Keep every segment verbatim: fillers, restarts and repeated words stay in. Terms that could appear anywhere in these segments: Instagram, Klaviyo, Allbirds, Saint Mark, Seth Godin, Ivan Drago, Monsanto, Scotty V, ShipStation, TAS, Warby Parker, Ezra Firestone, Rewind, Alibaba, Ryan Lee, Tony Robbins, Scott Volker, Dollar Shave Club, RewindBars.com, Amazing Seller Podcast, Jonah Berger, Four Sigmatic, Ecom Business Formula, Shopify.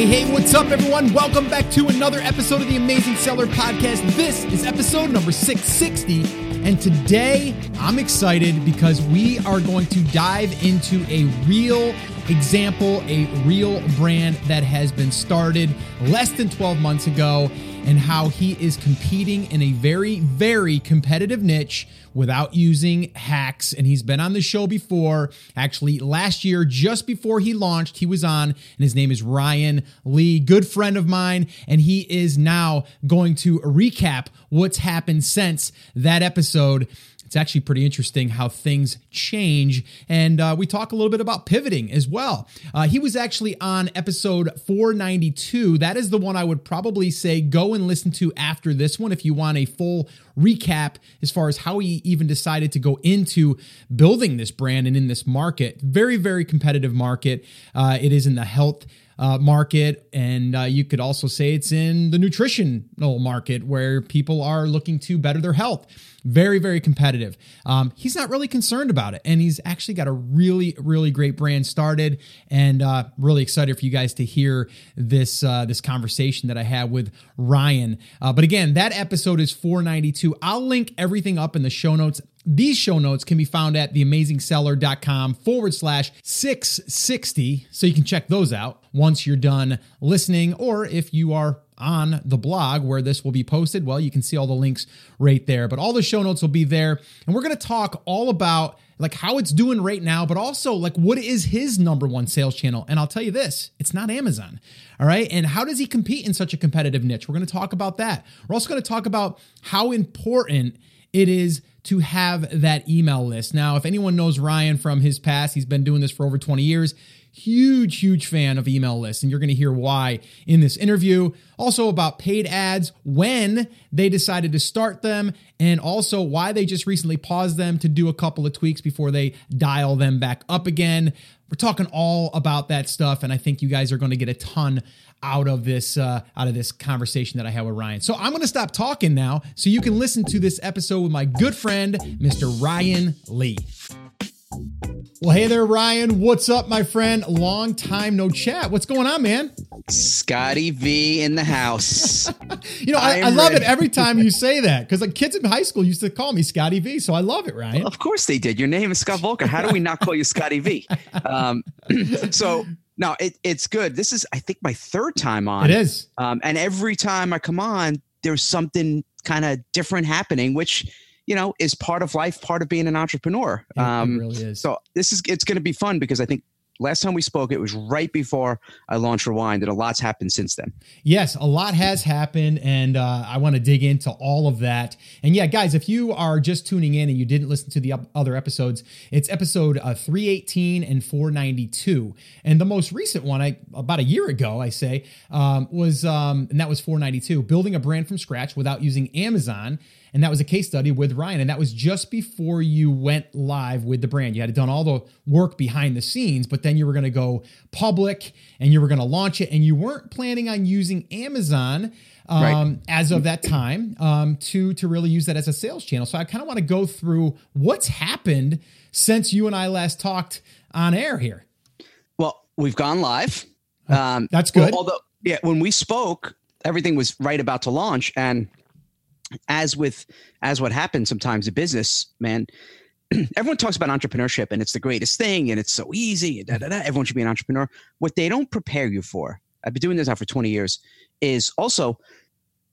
Hey, hey, what's up, everyone? Welcome back to another episode of the Amazing Seller Podcast. This is episode number six sixty, and today I'm excited because we are going to dive into a real example, a real brand that has been started less than twelve months ago, and how he is competing in a very, very competitive niche without using hacks. And he's been on the show before. Actually, last year, just before he launched, he was on, and his name is Ryan Lee, good friend of mine. And he is now going to recap what's happened since that episode. It's actually pretty interesting how things change. And uh, we talk a little bit about pivoting as well. Uh, he was actually on episode four ninety-two. That is the one I would probably say go and listen to after this one if you want a full recap as far as how he even decided to go into building this brand and in this market. Very, very competitive market. Uh, it is in the health Uh, market, and uh, you could also say it's in the nutritional market where people are looking to better their health. Very, very competitive. Um, he's not really concerned about it, and he's actually got a really, really great brand started, and uh, really excited for you guys to hear this uh, this conversation that I had with Ryan. Uh, but again, that episode is four ninety-two. I'll link everything up in the show notes. These show notes can be found at theamazingseller.com forward slash 660, so you can check those out once you're done listening, or if you are on the blog where this will be posted, well, you can see all the links right there. But all the show notes will be there, and we're going to talk all about like how it's doing right now, but also like what is his number one sales channel? And I'll tell you this, it's not Amazon, all right? And how does he compete in such a competitive niche? We're going to talk about that. We're also going to talk about how important it is to have that email list. Now, if anyone knows Ryan from his past, he's been doing this for over twenty years. Huge, huge fan of email lists, and you're going to hear why in this interview. Also about paid ads, when they decided to start them, and also why they just recently paused them to do a couple of tweaks before they dial them back up again. We're talking all about that stuff, and I think you guys are going to get a ton out of this uh, out of this conversation that I had with Ryan. So I'm going to stop talking now so you can listen to this episode with my good friend, Mister Ryan Lee. Well, hey there, Ryan. What's up, my friend? Long time no chat. What's going on, man? Scotty V in the house. You know, I, I, I love ready. It every time you say that, because like kids in high school used to call me Scotty V, so I love it, Ryan. Well, of course they did. Your name is Scott Volker. How do we not call you Scotty V? Um, so, no, it, it's good. This is, I think, my third time on. It is. Um, and every time I come on, there's something kind of different happening, which – you know, is part of life, part of being an entrepreneur. Um, it really is. So this is, it's going to be fun because I think last time we spoke, it was right before I launched Rewind, and a lot's happened since then. Yes, a lot has happened, and uh, I want to dig into all of that. And yeah, guys, if you are just tuning in and you didn't listen to the other episodes, it's episode uh, three eighteen and four ninety-two. And the most recent one, I about a year ago, I say, um, was, um, and that was four ninety-two, Building a Brand from Scratch Without Using Amazon. And that was a case study with Ryan. And that was just before you went live with the brand. You had done all the work behind the scenes, but then you were going to go public and you were going to launch it. And you weren't planning on using Amazon um, right. as of that time um, to, to really use that as a sales channel. So I kind of want to go through what's happened since you and I last talked on air here. Well, we've gone live. Um, That's good. Well, although, yeah, when we spoke, everything was right about to launch. And As with as what happens sometimes in business, man, everyone talks about entrepreneurship and it's the greatest thing and it's so easy. And da, da, da. Everyone should be an entrepreneur. What they don't prepare you for, I've been doing this now for twenty years, is also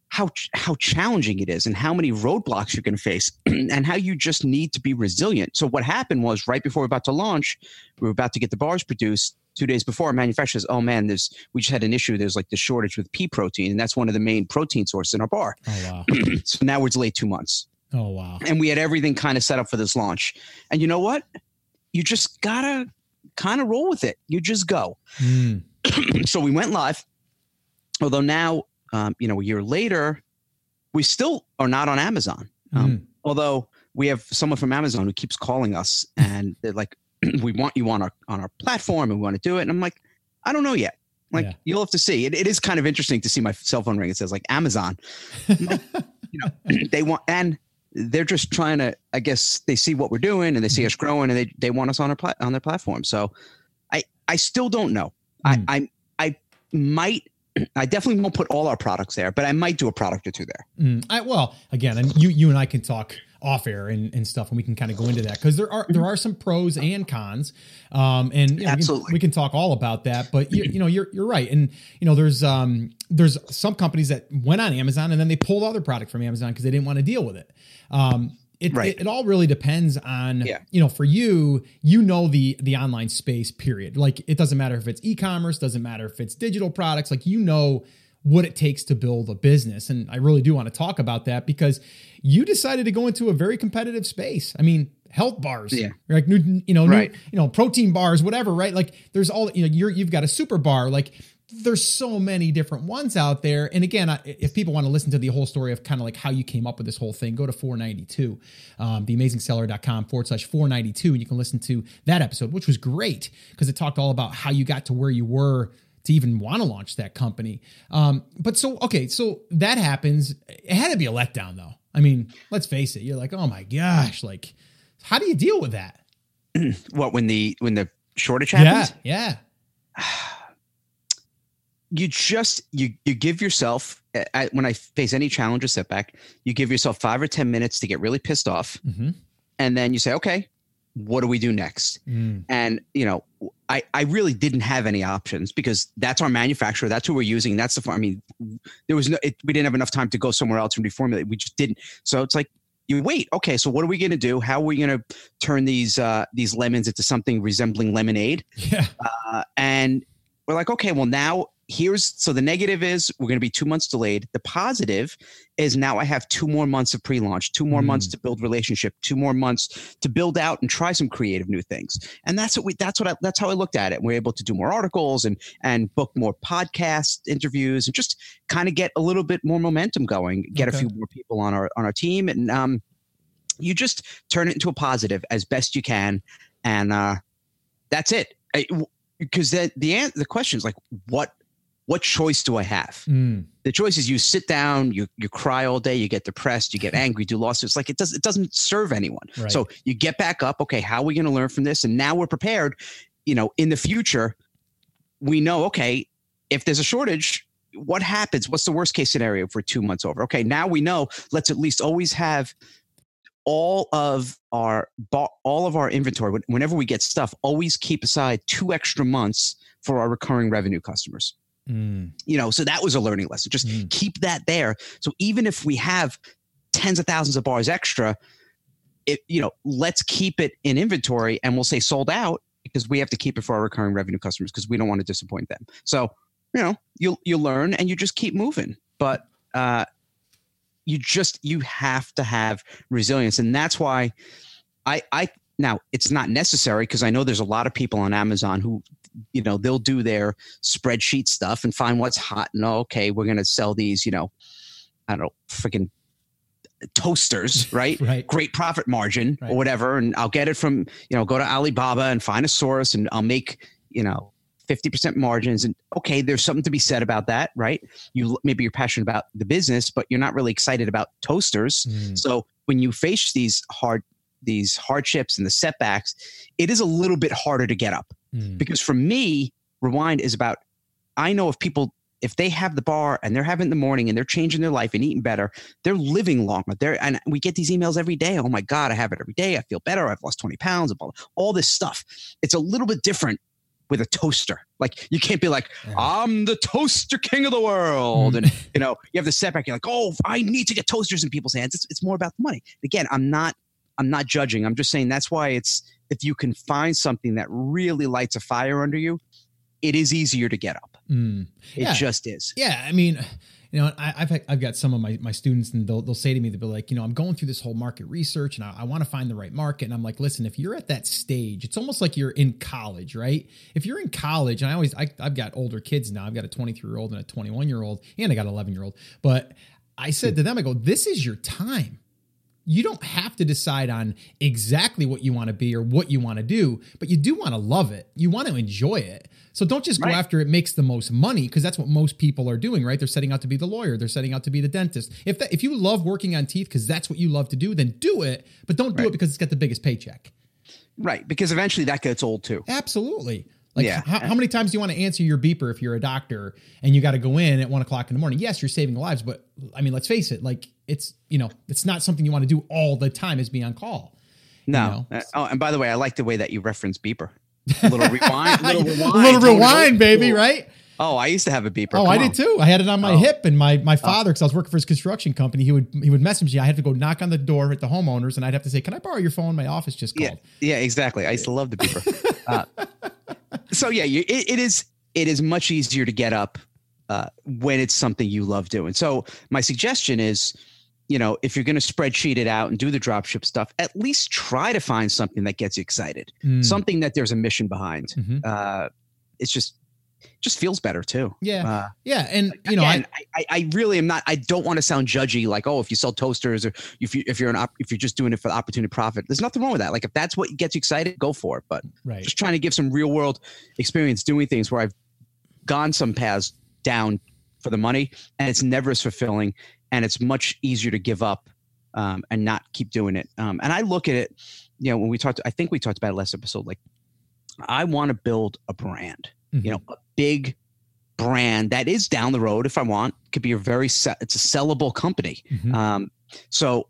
how how challenging it is and how many roadblocks you're going to face and how you just need to be resilient. So what happened was right before we were about to launch, we were about to get the bars produced. Two days before, manufacturers, oh man, there's we just had an issue. There's like the shortage with pea protein, and that's one of the main protein sources in our bar. Oh wow! So now we're delayed two months. Oh wow! And we had everything kind of set up for this launch, and you know what? You just gotta kind of roll with it. You just go. Mm. So we went live. Although now, um, you know, a year later, we still are not on Amazon. Um, mm. Although we have someone from Amazon who keeps calling us, and they're like, we want you on our on our platform and we want to do it. And I'm like, I don't know yet. Like, yeah. You'll have to see. It, it is kind of interesting to see my cell phone ring. It says like Amazon. Like, you know, they want, and they're just trying to, I guess they see what we're doing and they see us growing and they, they want us on our pla- on their platform. So I, I still don't know. Mm. I, I, I might, I definitely won't put all our products there, but I might do a product or two there. Mm, I, well, again, and you, you and I can talk off air and, and stuff, and we can kind of go into that because there are, there are some pros and cons. Um, and you know, Absolutely. We can, we can talk all about that, but you, you know, you're, you're right. And you know, there's, um, there's some companies that went on Amazon and then they pulled other product from Amazon because they didn't want to deal with it. Um, It, right. it it all really depends on, yeah. you know, for you, you know, the, the online space period. Like it doesn't matter if it's e-commerce, doesn't matter if it's digital products, like, you know, what it takes to build a business. And I really do want to talk about that because you decided to go into a very competitive space. I mean, health bars, yeah. like new, you know, right. new, you know, protein bars, whatever, right? Like there's all, you know, you're, you've got a super bar, like there's so many different ones out there. And again, I, if people want to listen to the whole story of kind of like how you came up with this whole thing, go to four ninety-two, um, theamazingseller.com forward slash 492. And you can listen to that episode, which was great because it talked all about how you got to where you were to even want to launch that company. Um, but so, okay, so that happens. It had to be a letdown though. I mean, let's face it. You're like, oh my gosh, like how do you deal with that? What, when the, when the shortage happens? Yeah. Yeah. You just, you you give yourself, I, when I face any challenge or setback, you give yourself five or ten minutes to get really pissed off. Mm-hmm. And then you say, okay, what do we do next? Mm. And, you know, I, I really didn't have any options because that's our manufacturer. That's who we're using. That's the, I mean, there was no, it, we didn't have enough time to go somewhere else and reformulate. We just didn't. So it's like, you wait. Okay, so what are we going to do? How are we going to turn these, uh, these lemons into something resembling lemonade? Yeah. Uh, and we're like, okay, well now, Here's so the negative is we're going to be two months delayed. The positive is now I have two more months of pre-launch, two more mm. months to build relationship, two more months to build out and try some creative new things. And that's what we that's what I, that's how I looked at it. We're able to do more articles and and book more podcast interviews and just kind of get a little bit more momentum going, get okay. a few more people on our on our team, and um, you just turn it into a positive as best you can, and uh, that's it. Because the the the question is like what. What choice do I have? Mm. The choice is you sit down, you you cry all day, you get depressed, you get angry, do lawsuits. Like it does, it doesn't serve anyone. Right. So you get back up. Okay, how are we going to learn from this? And now we're prepared. You know, in the future, we know. Okay, if there's a shortage, what happens? What's the worst case scenario for two months over? Okay, now we know. Let's at least always have all of our all of our inventory. Whenever we get stuff, always keep aside two extra months for our recurring revenue customers. Mm. You know, so that was a learning lesson. Just mm. keep that there. So even if we have tens of thousands of bars extra, it, you know, let's keep it in inventory and we'll say sold out because we have to keep it for our recurring revenue customers because we don't want to disappoint them. So, you know, you'll, you'll learn and you just keep moving, but, uh, you just, you have to have resilience. And that's why I, I, now it's not necessary because I know there's a lot of people on Amazon who, you know, they'll do their spreadsheet stuff and find what's hot. And okay, we're going to sell these, you know, I don't know, freaking toasters, right? Right. Great profit margin right. or whatever. And I'll get it from, you know, go to Alibaba and find a source and I'll make, you know, fifty percent margins. And okay, there's something to be said about that, right? You, maybe you're passionate about the business, but you're not really excited about toasters. Mm. So when you face these hard, these hardships and the setbacks, it is a little bit harder to get up. Because for me, Rewind is about, I know if people, if they have the bar and they're having it in the morning and they're changing their life and eating better, they're living longer. They're, and we get these emails every day. Oh my God, I have it every day. I feel better. I've lost twenty pounds. Blah, blah, blah. All this stuff. It's a little bit different with a toaster. Like you can't be like, I'm the toaster king of the world. And you know, you have the setback. You're like, oh, I need to get toasters in people's hands. It's, it's more about the money. Again, I'm not, I'm not judging. I'm just saying that's why it's, if you can find something that really lights a fire under you, it is easier to get up. Mm. Yeah. It just is. Yeah. I mean, you know, I, I've, I've got some of my, my students and they'll, they'll say to me, they'll be like, you know, I'm going through this whole market research and I, I want to find the right market. And I'm like, listen, if you're at that stage, it's almost like you're in college, right? If you're in college, and I always, I, I've got older kids now, I've got a twenty-three year old and a twenty-one year old and I got an eleven year old, but I said to them, I go, this is your time. You don't have to decide on exactly what you want to be or what you want to do, but you do want to love it. You want to enjoy it. So don't just go right. after it makes the most money because that's what most people are doing, right? They're setting out to be the lawyer. They're setting out to be the dentist. If that, if you love working on teeth because that's what you love to do, then do it, but don't do right. it because it's got the biggest paycheck. Right, because eventually that gets old too. Absolutely. Like yeah. how, how many times do you want to answer your beeper if you're a doctor and you got to go in at one o'clock in the morning? Yes, you're saving lives, but I mean, let's face it, like it's, you know, it's not something you want to do all the time is be on call. No. You know? Oh, and by the way, I like the way that you reference beeper. A little rewind, little rewind, a little rewind, baby, cool. Right? Oh, I used to have a beeper. Oh, Come I on. did too. I had it on my oh. hip, and my my father, because I was working for his construction company, he would he would message me. I had to go knock on the door at the homeowners, and I'd have to say, "Can I borrow your phone? My office just called." Yeah, yeah, exactly. I used to love the beeper. uh, so yeah, you, it, it is it is much easier to get up uh, when it's something you love doing. So my suggestion is, you know, if you're going to spreadsheet it out and do the dropship stuff, at least try to find something that gets you excited, mm. something that there's a mission behind. Mm-hmm. Uh, it's just. Just feels better too. Yeah. Uh, yeah. And you know, again, I, I, I really am not, I don't want to sound judgy. Like, oh, if you sell toasters or if you, if you're an, op, if you're just doing it for the opportunity to profit, there's nothing wrong with that. Like if that's what gets you excited, go for it. But right. just trying to give some real world experience doing things where I've gone some paths down for the money and it's never as fulfilling and it's much easier to give up um, and not keep doing it. Um, and I look at it, you know, when we talked, I think we talked about it last episode, like I want to build a brand. You know, a big brand that is down the road, if I want, could be a very, se- it's a sellable company. Mm-hmm. Um, so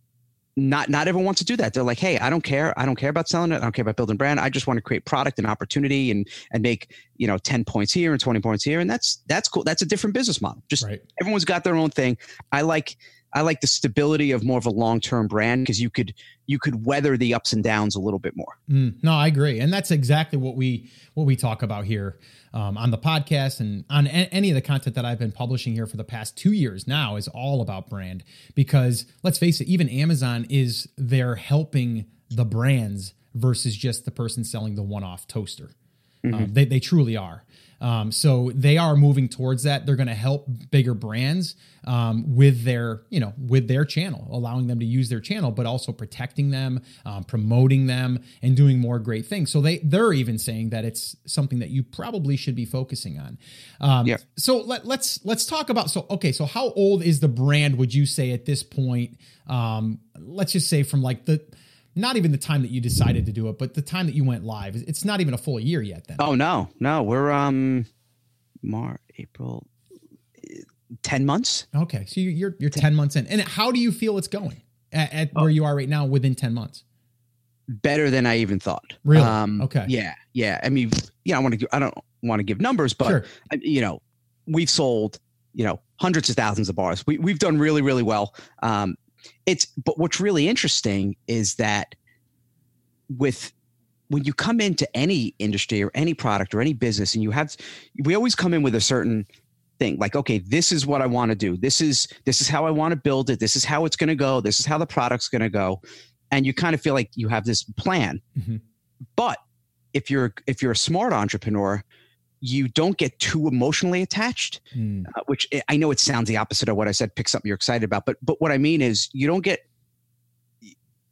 not, not everyone wants to do that. They're like, hey, I don't care. I don't care about selling it. I don't care about building brand. I just want to create product and opportunity and, and make, you know, ten points here and twenty points here. And that's, that's cool. That's a different business model. Just right. everyone's got their own thing. I like, I like the stability of more of a long-term brand because you could you could weather the ups and downs a little bit more. Mm, no, I agree, and that's exactly what we what we talk about here um, on the podcast and on a- any of the content that I've been publishing here for the past two years now is all about brand. Because let's face it, even Amazon is there helping the brands versus just the person selling the one-off toaster. Mm-hmm. Um, they they truly are. Um, so they are moving towards that. They're going to help bigger brands, um, with their, you know, with their channel, allowing them to use their channel, but also protecting them, um, promoting them and doing more great things. So they, they're even saying that it's something that you probably should be focusing on. Um, yeah. so let, let's, let's talk about, so, okay. So how old is the brand? Would you say at this point, um, let's just say from like the, not even the time that you decided to do it, but the time that you went live. It's not even a full year yet then. Oh, no, no. We're um, March, April, ten months. Okay. So you're you're ten months in. And how do you feel it's going at, at oh. where you are right now within ten months? Better than I even thought. Really? Um, okay. Yeah. Yeah. I mean, yeah, I want to, I don't want to give numbers, but, sure. you know, we've sold, you know, hundreds of thousands of bars. We, we've done really, really well. Um, It's, but what's really interesting is that with, when you come into any industry or any product or any business and you have, we always come in with a certain thing like, okay, this is what I want to do. This is, this is how I want to build it. This is how it's going to go. This is how the product's going to go. And you kind of feel like you have this plan, mm-hmm. but if you're, if you're a smart entrepreneur, you don't get too emotionally attached, mm. uh, which I know it sounds the opposite of what I said, pick something you're excited about. But, but what I mean is you don't get,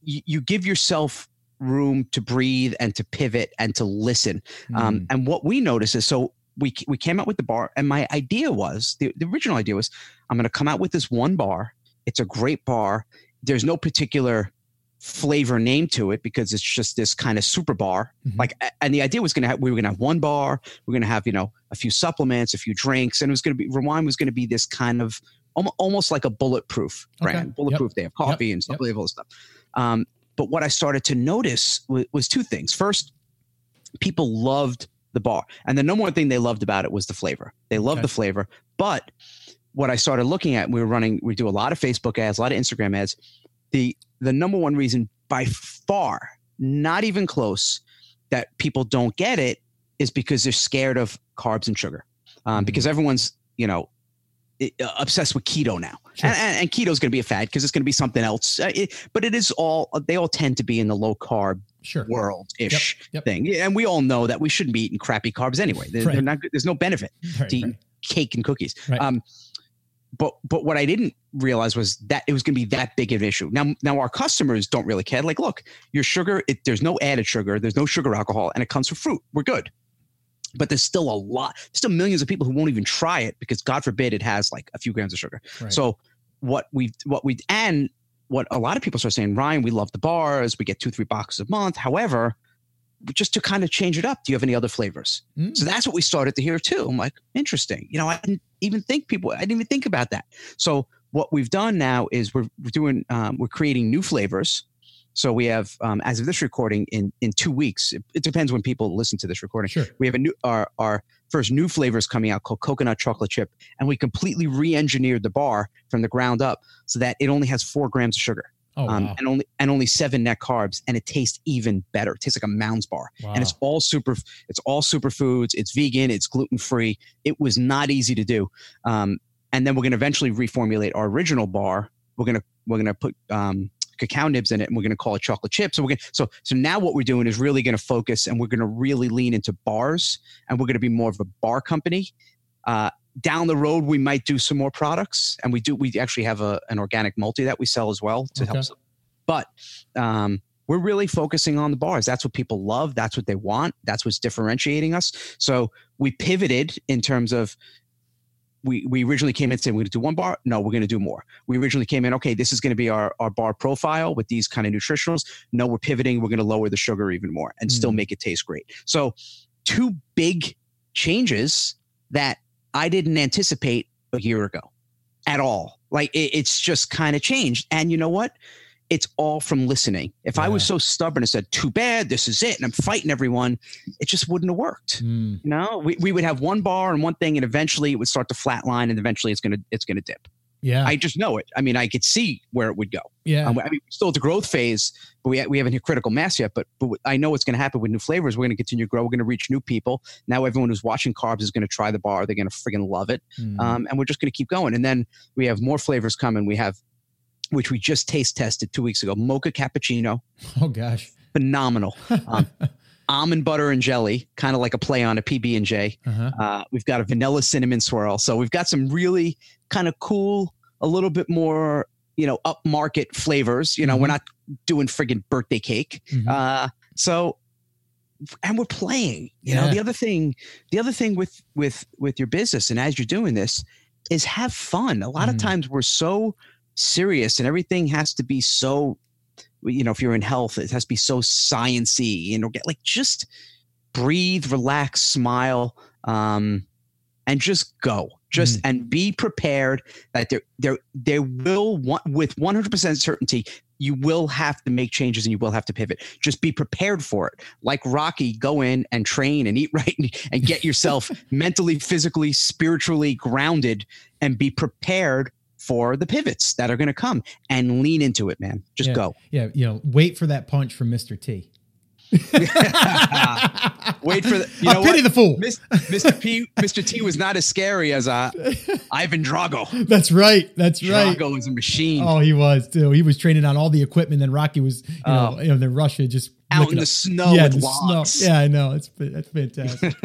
you, you give yourself room to breathe and to pivot and to listen. Mm. Um, and what we notice is, so we, we came out with the bar and my idea was, the, the original idea was I'm going to come out with this one bar. It's a great bar. There's no particular flavor name to it because it's just this kind of super bar. Mm-hmm. Like, and the idea was going to have, we were going to have one bar. We're going to have, you know, a few supplements, a few drinks, and it was going to be, Rewind was going to be this kind of almost like a bulletproof brand. Okay. Bulletproof. Yep. They have coffee yep. and stuff, yep. all this stuff. Um, but what I started to notice was, was two things. First, people loved the bar. And the number one thing they loved about it was the flavor. They loved okay. the flavor. But what I started looking at, we were running, we do a lot of Facebook ads, a lot of Instagram ads. The, the number one reason by far, not even close, that people don't get it is because they're scared of carbs and sugar. Um, mm-hmm. Because everyone's, you know, obsessed with keto now. Sure. And, and, and keto is going to be a fad because it's going to be something else. Uh, it, but it is all, they all tend to be in the low carb sure. world-ish yep, yep. thing. And we all know that we shouldn't be eating crappy carbs anyway. They're, right. they're not, there's no benefit right, to eating right. cake and cookies. Right. Um, But but what I didn't realize was that it was going to be that big of an issue. Now, now our customers don't really care. Like, look, your sugar, it, there's no added sugar. There's no sugar alcohol, and it comes from fruit. We're good. But there's still a lot, still millions of people who won't even try it because God forbid it has like a few grams of sugar. Right. So what we what we and what a lot of people start saying, Ryan, we love the bars. We get two, three boxes a month. However, just to kind of change it up, do you have any other flavors? Mm. So that's what we started to hear too. I'm like, interesting. You know, I didn't even think people, I didn't even think about that. So what we've done now is we're doing, um, we're creating new flavors. So we have, um, as of this recording in, in two weeks, it, it depends when people listen to this recording. Sure. We have a new, our, our first new flavors coming out called coconut chocolate chip. And we completely re-engineered the bar from the ground up so that it only has four grams of sugar. Oh, um, wow. and only and only seven net carbs, and it tastes even better. It tastes like a Mounds bar. Wow. And it's all super it's all superfoods, it's vegan, it's gluten-free. It was not easy to do. Um, and then we're going to eventually reformulate our original bar. We're going to we're going to put um, cacao nibs in it, and we're going to call it chocolate chip. So we're gonna, so so now what we're doing is really going to focus, and we're going to really lean into bars, and we're going to be more of a bar company. Uh, Down the road, we might do some more products, and we do. We actually have a, an organic multi that we sell as well to okay. help. Them. But um, we're really focusing on the bars. That's what people love. That's what they want. That's what's differentiating us. So we pivoted in terms of we we originally came in saying we're going to do one bar. No, we're going to do more. We originally came in, okay, this is going to be our our bar profile with these kind of nutritionals. No, we're pivoting. We're going to lower the sugar even more and mm. still make it taste great. So two big changes that I didn't anticipate a year ago at all. Like it, it's just kind of changed. And you know what? It's all from listening. If yeah. I was so stubborn and said, too bad, this is it, and I'm fighting everyone, it just wouldn't have worked. Mm. You know, we, we would have one bar and one thing, and eventually it would start to flatline, and eventually it's going to, it's going to dip. Yeah. I just know it. I mean, I could see where it would go. Yeah. Um, I mean, we're still at the growth phase, but we, we haven't hit critical mass yet, but, but I know what's going to happen with new flavors. We're going to continue to grow. We're going to reach new people. Now everyone who's watching carbs is going to try the bar. They're going to friggin' love it. Mm. Um, and we're just going to keep going. And then we have more flavors coming. We have, which we just taste tested two weeks ago, mocha cappuccino. Oh gosh. Phenomenal. Um, almond butter and jelly, kind of like a play on a P B and J. Uh-huh. Uh, we've got a vanilla cinnamon swirl. So we've got some really kind of cool, a little bit more, you know, upmarket flavors. You know, mm-hmm. we're not doing friggin' birthday cake. Mm-hmm. Uh, so, and we're playing, you yeah. know, the other thing, the other thing with, with, with your business and as you're doing this is have fun. A lot mm. of times we're so serious and everything has to be so, you know, if you're in health, it has to be so science-y, you know, like just breathe, relax, smile, um, and just go. Just mm. and be prepared that there, there, there will want with one hundred percent certainty, you will have to make changes and you will have to pivot. Just be prepared for it. Like Rocky, go in and train and eat right and, and get yourself mentally, physically, spiritually grounded, and be prepared for the pivots that are going to come, and lean into it, man. Just yeah. go. Yeah, you know, wait for that punch from Mister T. Wait for the, you I know pity what? The fool. Mister Mister P, Mister T was not as scary as uh, Ivan Drago. That's right. That's right. Drago was a machine. Oh, he was too. He was training on all the equipment. Then Rocky was, you know, uh, you know, then Russia just out in the up. snow. Yeah, with the logs. Snow. Yeah, I know. It's that's fantastic.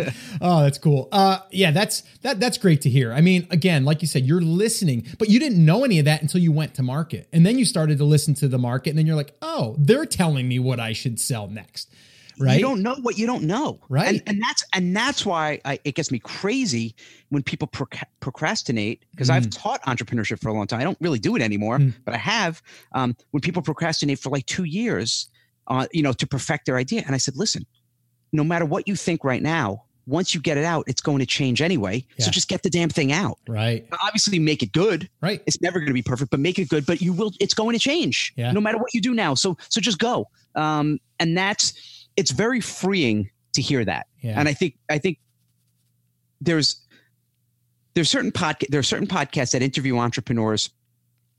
Oh, that's cool. Uh, yeah, that's that. That's great to hear. I mean, again, like you said, you're listening, but you didn't know any of that until you went to market, and then you started to listen to the market, and then you're like, oh, they're telling me what I should sell next. Right. You don't know what you don't know. Right. And, and that's and that's why I, it gets me crazy when people proc- procrastinate, because mm. I've taught entrepreneurship for a long time. I don't really do it anymore, mm. but I have. Um, when people procrastinate for like two years, uh, you know, to perfect their idea. And I said, listen, no matter what you think right now, once you get it out, it's going to change anyway. Yeah. So just get the damn thing out. Right. Now, obviously, make it good. Right. It's never going to be perfect, but make it good. But you will. It's going to change yeah. no matter what you do now. So so just go. Um, and that's. It's very freeing to hear that. Yeah. And I think, I think there's, there's certain podca- there are certain podcasts that interview entrepreneurs,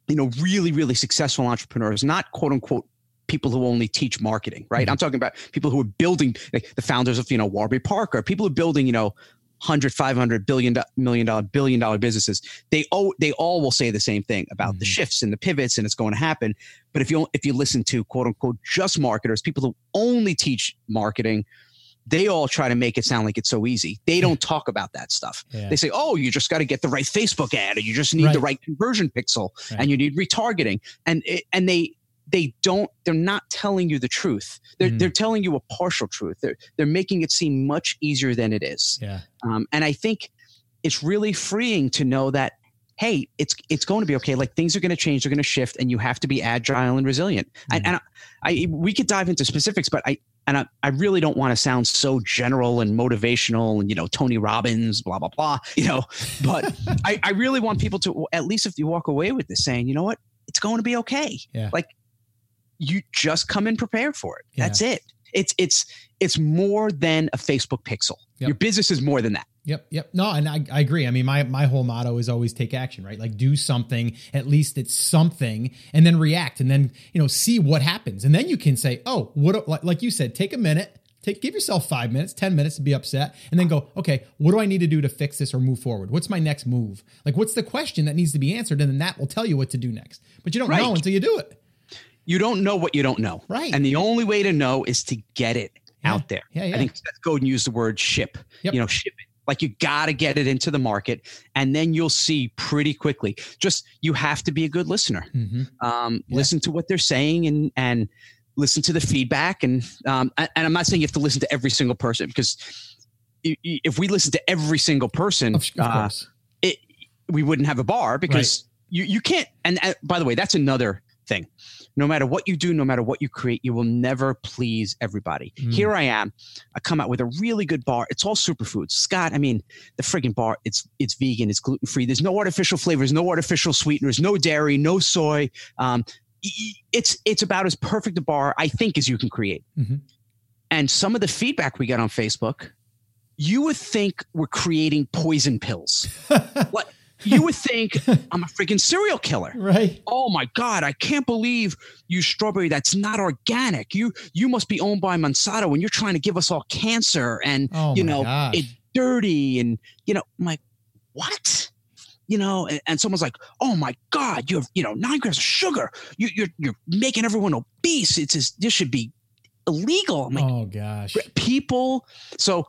you know, really, really successful entrepreneurs, not quote unquote people who only teach marketing, right? Mm-hmm. I'm talking about people who are building, like the founders of, you know, Warby Parker, people who are building, you know, one hundred, five hundred billion, million dollar, billion dollar businesses. They all, they all will say the same thing about mm-hmm. the shifts and the pivots, and it's going to happen. But if you if you listen to quote unquote just marketers, people who only teach marketing, they all try to make it sound like it's so easy. They don't talk about that stuff. Yeah. They say, oh, you just got to get the right Facebook ad, or you just need right. the right conversion pixel, right. and you need retargeting, and it, and they. They don't, they're not telling you the truth. They're, mm. they're telling you a partial truth. They're, they're making it seem much easier than it is. Yeah. Um, and I think it's really freeing to know that, hey, it's, it's going to be okay. Like things are going to change. They're going to shift, and you have to be agile and resilient. Mm. I, and I, I, we could dive into specifics, but I, and I, I really don't want to sound so general and motivational and, you know, Tony Robbins, blah, blah, blah, you know, but I, I really want people to, at least if you walk away with this saying, you know what, it's going to be okay. Yeah. Like you just come in prepared for it. Yeah. That's it. It's, it's, it's more than a Facebook pixel. Yep. Your business is more than that. Yep. Yep. No, and I, I agree. I mean, my, my whole motto is always take action, right? Like do something, at least it's something, and then react and then, you know, see what happens. And then you can say, oh, what, like you said, take a minute, take, give yourself five minutes, ten minutes to be upset and then go, okay, what do I need to do to fix this or move forward? What's my next move? Like, what's the question that needs to be answered? And then that will tell you what to do next, but you don't right. know until you do it. You don't know what you don't know. Right. And the only way to know is to get it yeah. out there. Yeah, yeah. I think Seth Godin used the word ship, yep. you know, ship it. Like you got to get it into the market and then you'll see pretty quickly. Just, you have to be a good listener. Mm-hmm. Um, yeah. Listen to what they're saying and, and listen to the feedback. And, um, and I'm not saying you have to listen to every single person, because if we listen to every single person, of, of uh, it, we wouldn't have a bar, because right. you, you can't. And uh, by the way, that's another thing. No matter what you do, no matter what you create, you will never please everybody. Mm. Here I am. I come out with a really good bar. It's all superfoods. Scott, I mean, the friggin' bar, it's it's vegan, it's gluten-free. There's no artificial flavors, no artificial sweeteners, no dairy, no soy. Um, it's it's about as perfect a bar, I think, as you can create. Mm-hmm. And some of the feedback we get on Facebook, you would think we're creating poison pills. What? You would think I'm a freaking serial killer. Right. Oh my God, I can't believe you strawberry that's not organic. You you must be owned by Monsanto and you're trying to give us all cancer and oh you know, gosh. It's dirty and you know, I'm like, what? You know, and, and someone's like, oh my God, you have, you know, nine grams of sugar. You you're you're making everyone obese. It's just, this should be illegal. I'm like, oh gosh. People so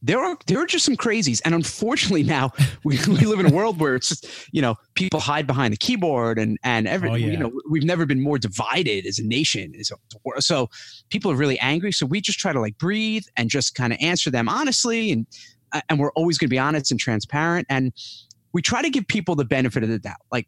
There are there are just some crazies. And unfortunately now we, we live in a world where it's just, you know, people hide behind the keyboard and, and every, oh, yeah. you know, we've never been more divided as a nation. So people are really angry. So we just try to like breathe and just kind of answer them honestly. And, and we're always going to be honest and transparent. And we try to give people the benefit of the doubt. Like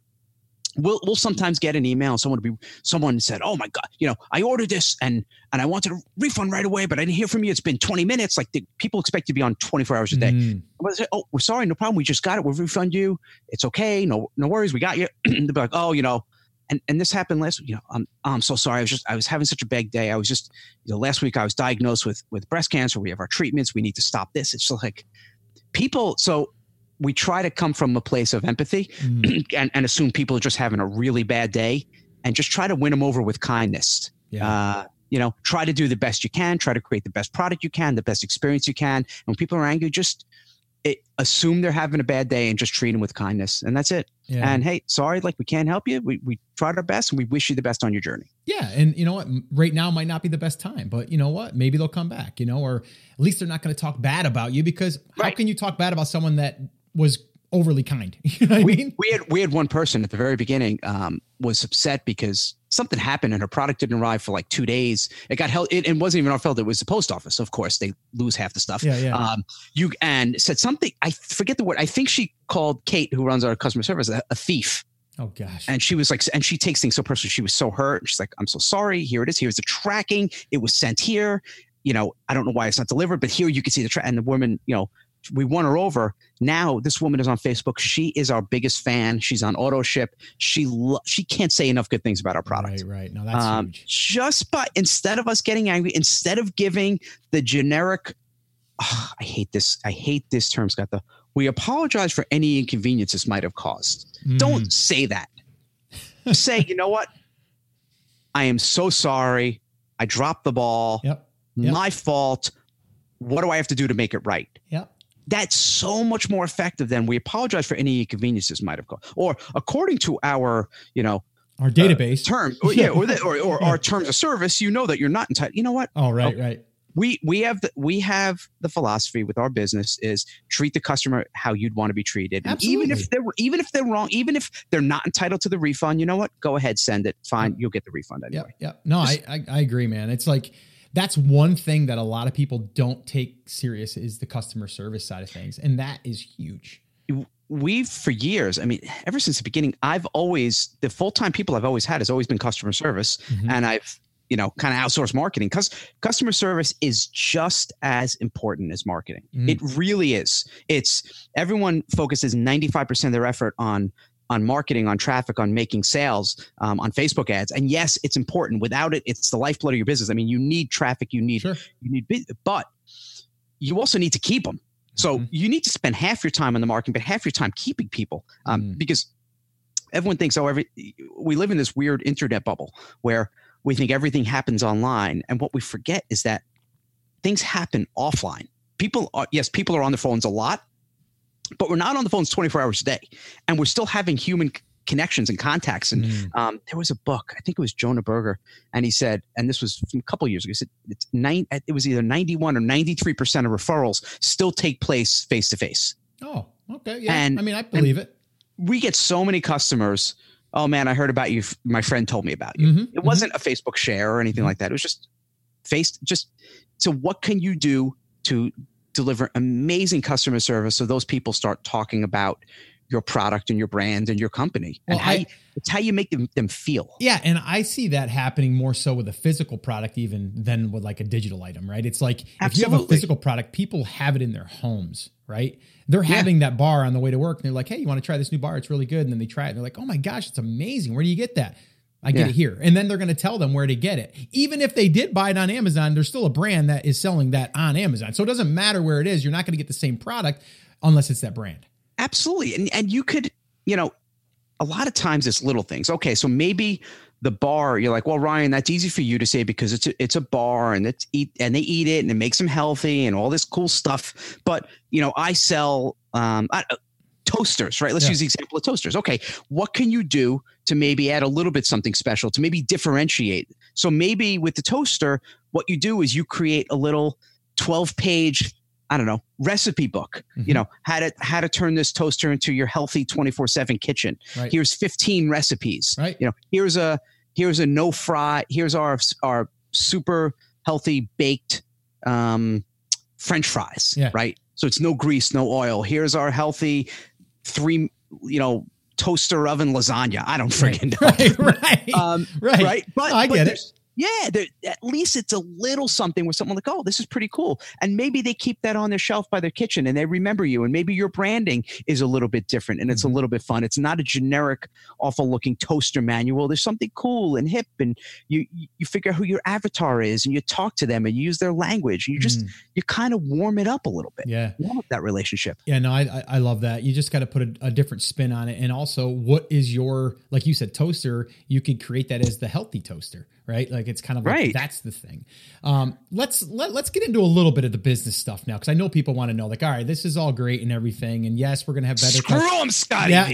we'll, we'll sometimes get an email. Someone be someone said, oh my God, you know, I ordered this and, and I wanted a refund right away, but I didn't hear from you. It's been twenty minutes. Like the, people expect to be on twenty-four hours a day. Mm. I say, oh, we're sorry. No problem. We just got it. We'll refund you. It's okay. No, no worries. We got you. They'll be like, oh, you know, and, and this happened last week. You know, I'm, I'm so sorry. I was just, I was having such a bad day. I was just, you know, last week I was diagnosed with, with breast cancer. We have our treatments. We need to stop this. It's just like people. So we try to come from a place of empathy mm. and, and assume people are just having a really bad day and just try to win them over with kindness. Yeah. Uh, you know, try to do the best you can, try to create the best product you can, the best experience you can. And when people are angry, just it, assume they're having a bad day and just treat them with kindness. And that's it. Yeah. And hey, sorry, like we can't help you. We, we tried our best and we wish you the best on your journey. Yeah. And you know what? Right now might not be the best time, but you know what? Maybe they'll come back, you know, or at least they're not going to talk bad about you, because how right. can you talk bad about someone that was overly kind? You know what we, I mean? We had, we had one person at the very beginning um, was upset because something happened and her product didn't arrive for like two days. It got held. It, it wasn't even our fault. It was the post office. So of course they lose half the stuff. Yeah, yeah. Um, you and said something. I forget the word. I think she called Kate, who runs our customer service, a, a thief. Oh gosh. And she was like, and she takes things so personally. She was so hurt. She's like, I'm so sorry. Here it is. Here's the tracking. It was sent here. You know, I don't know why it's not delivered, but here you can see the track. And the woman, you know, we won her over. Now this woman is on Facebook. She is our biggest fan. She's on AutoShip. She lo- she can't say enough good things about our product. Right, right. No, that's um, huge. Just by, instead of us getting angry, instead of giving the generic, oh, I hate this. I hate this term, Scott. The we apologize for any inconvenience this might have caused. Mm. Don't say that. Say, you know what? I am so sorry. I dropped the ball. Yep. Yep. My fault. What do I have to do to make it right? Yep. That's so much more effective than we apologize for any inconveniences might have caused, or according to our, you know, our database uh, term, or, yeah, or, the, or, or yeah. our terms of service. You know that you're not entitled. You know what? Oh, right, okay. right. We we have the, we have the philosophy with our business is treat the customer how you'd want to be treated. Absolutely. Even if they're even if they're wrong, even if they're not entitled to the refund, you know what? Go ahead, send it. Fine, you'll get the refund anyway. Yeah, yep. No, Just, I, I I agree, man. It's like, that's one thing that a lot of people don't take serious is the customer service side of things. And that is huge. We've for years, I mean, ever since the beginning, I've always, the full-time people I've always had has always been customer service. Mm-hmm. And I've you know, kind of outsource marketing, because customer service is just as important as marketing. Mm. It really is. It's everyone focuses ninety-five percent of their effort on on marketing, on traffic, on making sales, um, on Facebook ads. And yes, it's important. Without it, it's the lifeblood of your business. I mean, you need traffic, you need, sure. you need, but you also need to keep them. So mm-hmm. you need to spend half your time on the marketing, but half your time keeping people, um, mm. because everyone thinks, oh, every, we live in this weird internet bubble where we think everything happens online. And what we forget is that things happen offline. People are, yes, people are on their phones a lot, but we're not on the phones twenty-four hours a day, and we're still having human connections and contacts. And mm. um, there was a book, I think it was Jonah Berger, and he said, and this was from a couple of years ago, he said it's nine, it was either ninety-one or ninety-three percent of referrals still take place face-to-face. Oh, okay. Yeah. And, I mean, I believe it. We get so many customers, oh man, I heard about you. My friend told me about you. Mm-hmm, it mm-hmm. wasn't a Facebook share or anything mm-hmm. like that. It was just face, just, so what can you do to deliver amazing customer service so those people start talking about your product and your brand and your company? And well, how I, you, it's how you make them, them feel. Yeah. And I see that happening more so with a physical product even than with like a digital item, right? It's like Absolutely. If you have a physical product, people have it in their homes, right? They're having yeah. that bar on the way to work and they're like, hey, you want to try this new bar? It's really good. And then they try it and they're like, oh my gosh, it's amazing. Where do you get that? I get yeah. it here. And then they're going to tell them where to get it. Even if they did buy it on Amazon, there's still a brand that is selling that on Amazon. So it doesn't matter where it is. You're not going to get the same product unless it's that brand. Absolutely. And and you could, you know, a lot of times it's little things. Okay, so maybe the bar, you're like, well, Ryan, that's easy for you to say because it's a, it's a bar and it's eat and they eat it and it makes them healthy and all this cool stuff. But, you know, I sell um, I, toasters, right? Let's yeah. use the example of toasters. Okay, what can you do to maybe add a little bit something special to maybe differentiate? So maybe with the toaster, what you do is you create a little twelve page, I don't know, recipe book, mm-hmm. you know, how to, how to turn this toaster into your healthy twenty-four seven kitchen. Right. Here's fifteen recipes, right. you know, here's a, here's a no fry. Here's our, our super healthy baked, um, French fries, yeah. right? So it's no grease, no oil. Here's our healthy three, you know, toaster oven lasagna. I don't freaking right. know. Right. Right. Um, right. right. But, oh, I but get it. Yeah, at least it's a little something where someone like, oh, this is pretty cool. And maybe they keep that on their shelf by their kitchen and they remember you. And maybe your branding is a little bit different and it's mm-hmm. a little bit fun. It's not a generic, awful looking toaster manual. There's something cool and hip, and you you figure out who your avatar is and you talk to them and you use their language. You just, mm. you kind of warm it up a little bit. Yeah. You love that relationship. Yeah, no, I I love that. You just got to put a, a different spin on it. And also, what is your, like you said, toaster, you could create that as the healthy toaster, right? Like, it's kind of like, right. that's the thing. Um, let's, let, let's get into a little bit of the business stuff now. Cause I know people want to know, like, all right, this is all great and everything. And yes, we're going to have better. Screw them, Scotty. Yeah.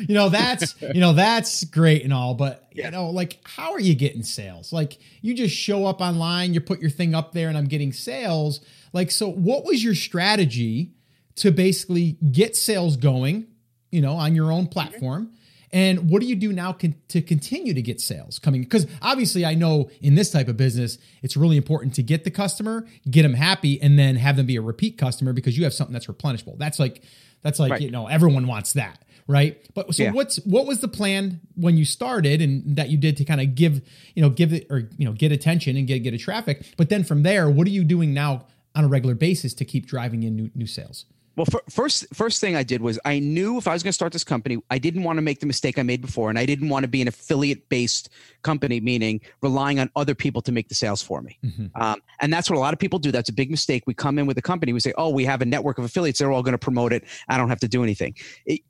you know, that's, you know, that's great and all, but yeah. you know, like, how are you getting sales? Like, you just show up online, you put your thing up there and I'm getting sales. Like, so what was your strategy to basically get sales going, you know, on your own platform? And what do you do now con- to continue to get sales coming? Because obviously I know in this type of business, it's really important to get the customer, get them happy, and then have them be a repeat customer because you have something that's replenishable. That's like, that's like, right. you know, everyone wants that, right? But so yeah. what's, what was the plan when you started and that you did to kind of give, you know, give it, or, you know, get attention and get, get a traffic. But then from there, what are you doing now on a regular basis to keep driving in new, new sales? Well, first first thing I did was I knew if I was going to start this company, I didn't want to make the mistake I made before, and I didn't want to be an affiliate-based company, meaning relying on other people to make the sales for me. Mm-hmm. Um, and that's what a lot of people do. That's a big mistake. We come in with a company, we say, oh, we have a network of affiliates. They're all going to promote it. I don't have to do anything. It,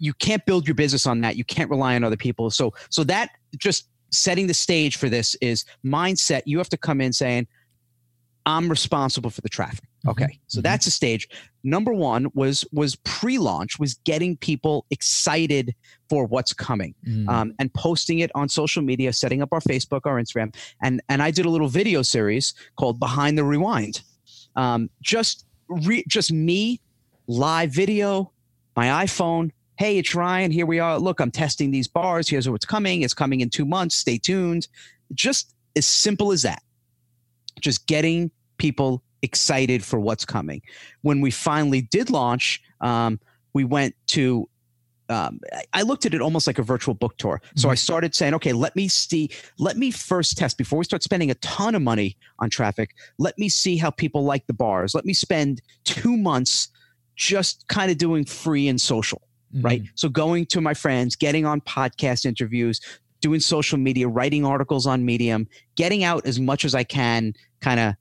you can't build your business on that. You can't rely on other people. So, so that just setting the stage for this is mindset. You have to come in saying, I'm responsible for the traffic. Okay. So that's a stage. Number one was, was pre-launch, was getting people excited for what's coming, mm. um, and posting it on social media, setting up our Facebook, our Instagram. And, and I did a little video series called Behind the Rewind. Um, just, re, just me, live video, my iPhone. Hey, it's Ryan. Here we are. Look, I'm testing these bars. Here's what's coming. It's coming in two months. Stay tuned. Just as simple as that. Just getting people excited for what's coming. When we finally did launch, um, we went to um, I looked at it almost like a virtual book tour. So mm-hmm. I started saying, okay, let me see, let me first test before we start spending a ton of money on traffic. Let me see how people like the bars. Let me spend two months just kind of doing free and social, mm-hmm. right? So going to my friends, getting on podcast interviews, doing social media, writing articles on Medium, getting out as much as I can, kind of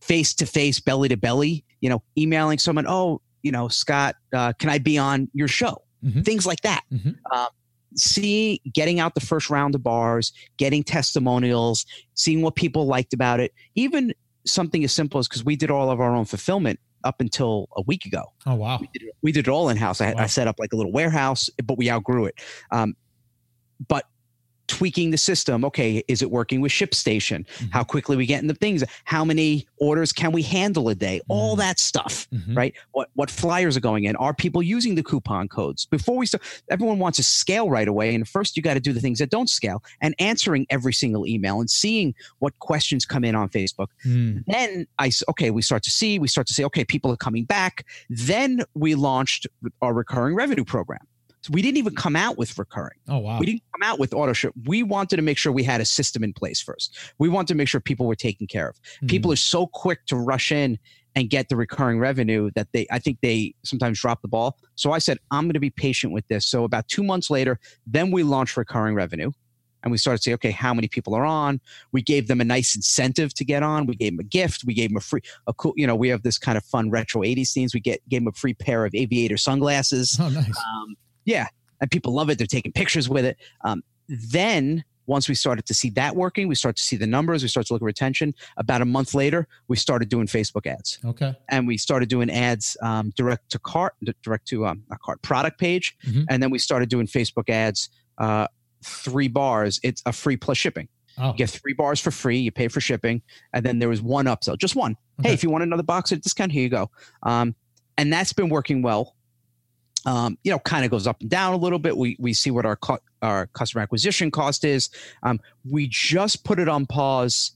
face to face, belly to belly, you know, emailing someone, oh, you know, Scott, uh, can I be on your show? Mm-hmm. Things like that. Mm-hmm. Uh, see, getting out the first round of bars, getting testimonials, seeing what people liked about it. Even something as simple as, because we did all of our own fulfillment up until a week ago. Oh, wow. We did it, we did it all in-house. I, wow. I set up like a little warehouse, but we outgrew it. Um, but tweaking the system. Okay, is it working with ShipStation? Mm-hmm. How quickly we get into things? How many orders can we handle a day? Mm-hmm. All that stuff, mm-hmm. right? What what flyers are going in? Are people using the coupon codes? Before we start, everyone wants to scale right away. And first you got to do the things that don't scale and answering every single email and seeing what questions come in on Facebook. Mm. Then I, okay, we start to see, we start to say, okay, people are coming back. Then we launched our recurring revenue program. So we didn't even come out with recurring. Oh, wow. We didn't come out with auto ship. We wanted to make sure we had a system in place first. We wanted to make sure people were taken care of. Mm-hmm. People are so quick to rush in and get the recurring revenue that they, I think they sometimes drop the ball. So I said, I'm going to be patient with this. So about two months later, then we launched recurring revenue. And we started to say, okay, how many people are on? We gave them a nice incentive to get on. We gave them a gift. We gave them a free, a cool, you know, we have this kind of fun retro eighties themes. We get, gave them a free pair of aviator sunglasses. Oh, nice. Um, Yeah. And people love it. They're taking pictures with it. Um, then once we started to see that working, we start to see the numbers. We start to look at retention. About a month later, we started doing Facebook ads. Okay. And we started doing ads um, direct to cart, direct to um, a cart product page. Mm-hmm. And then we started doing Facebook ads, uh, three bars. It's a free plus shipping. Oh. You get three bars for free. You pay for shipping. And then there was one upsell, just one. Okay. Hey, if you want another box at a discount, here you go. Um, and that's been working well. Um, you know, kind of goes up and down a little bit. We we see what our cu- our customer acquisition cost is. Um, we just put it on pause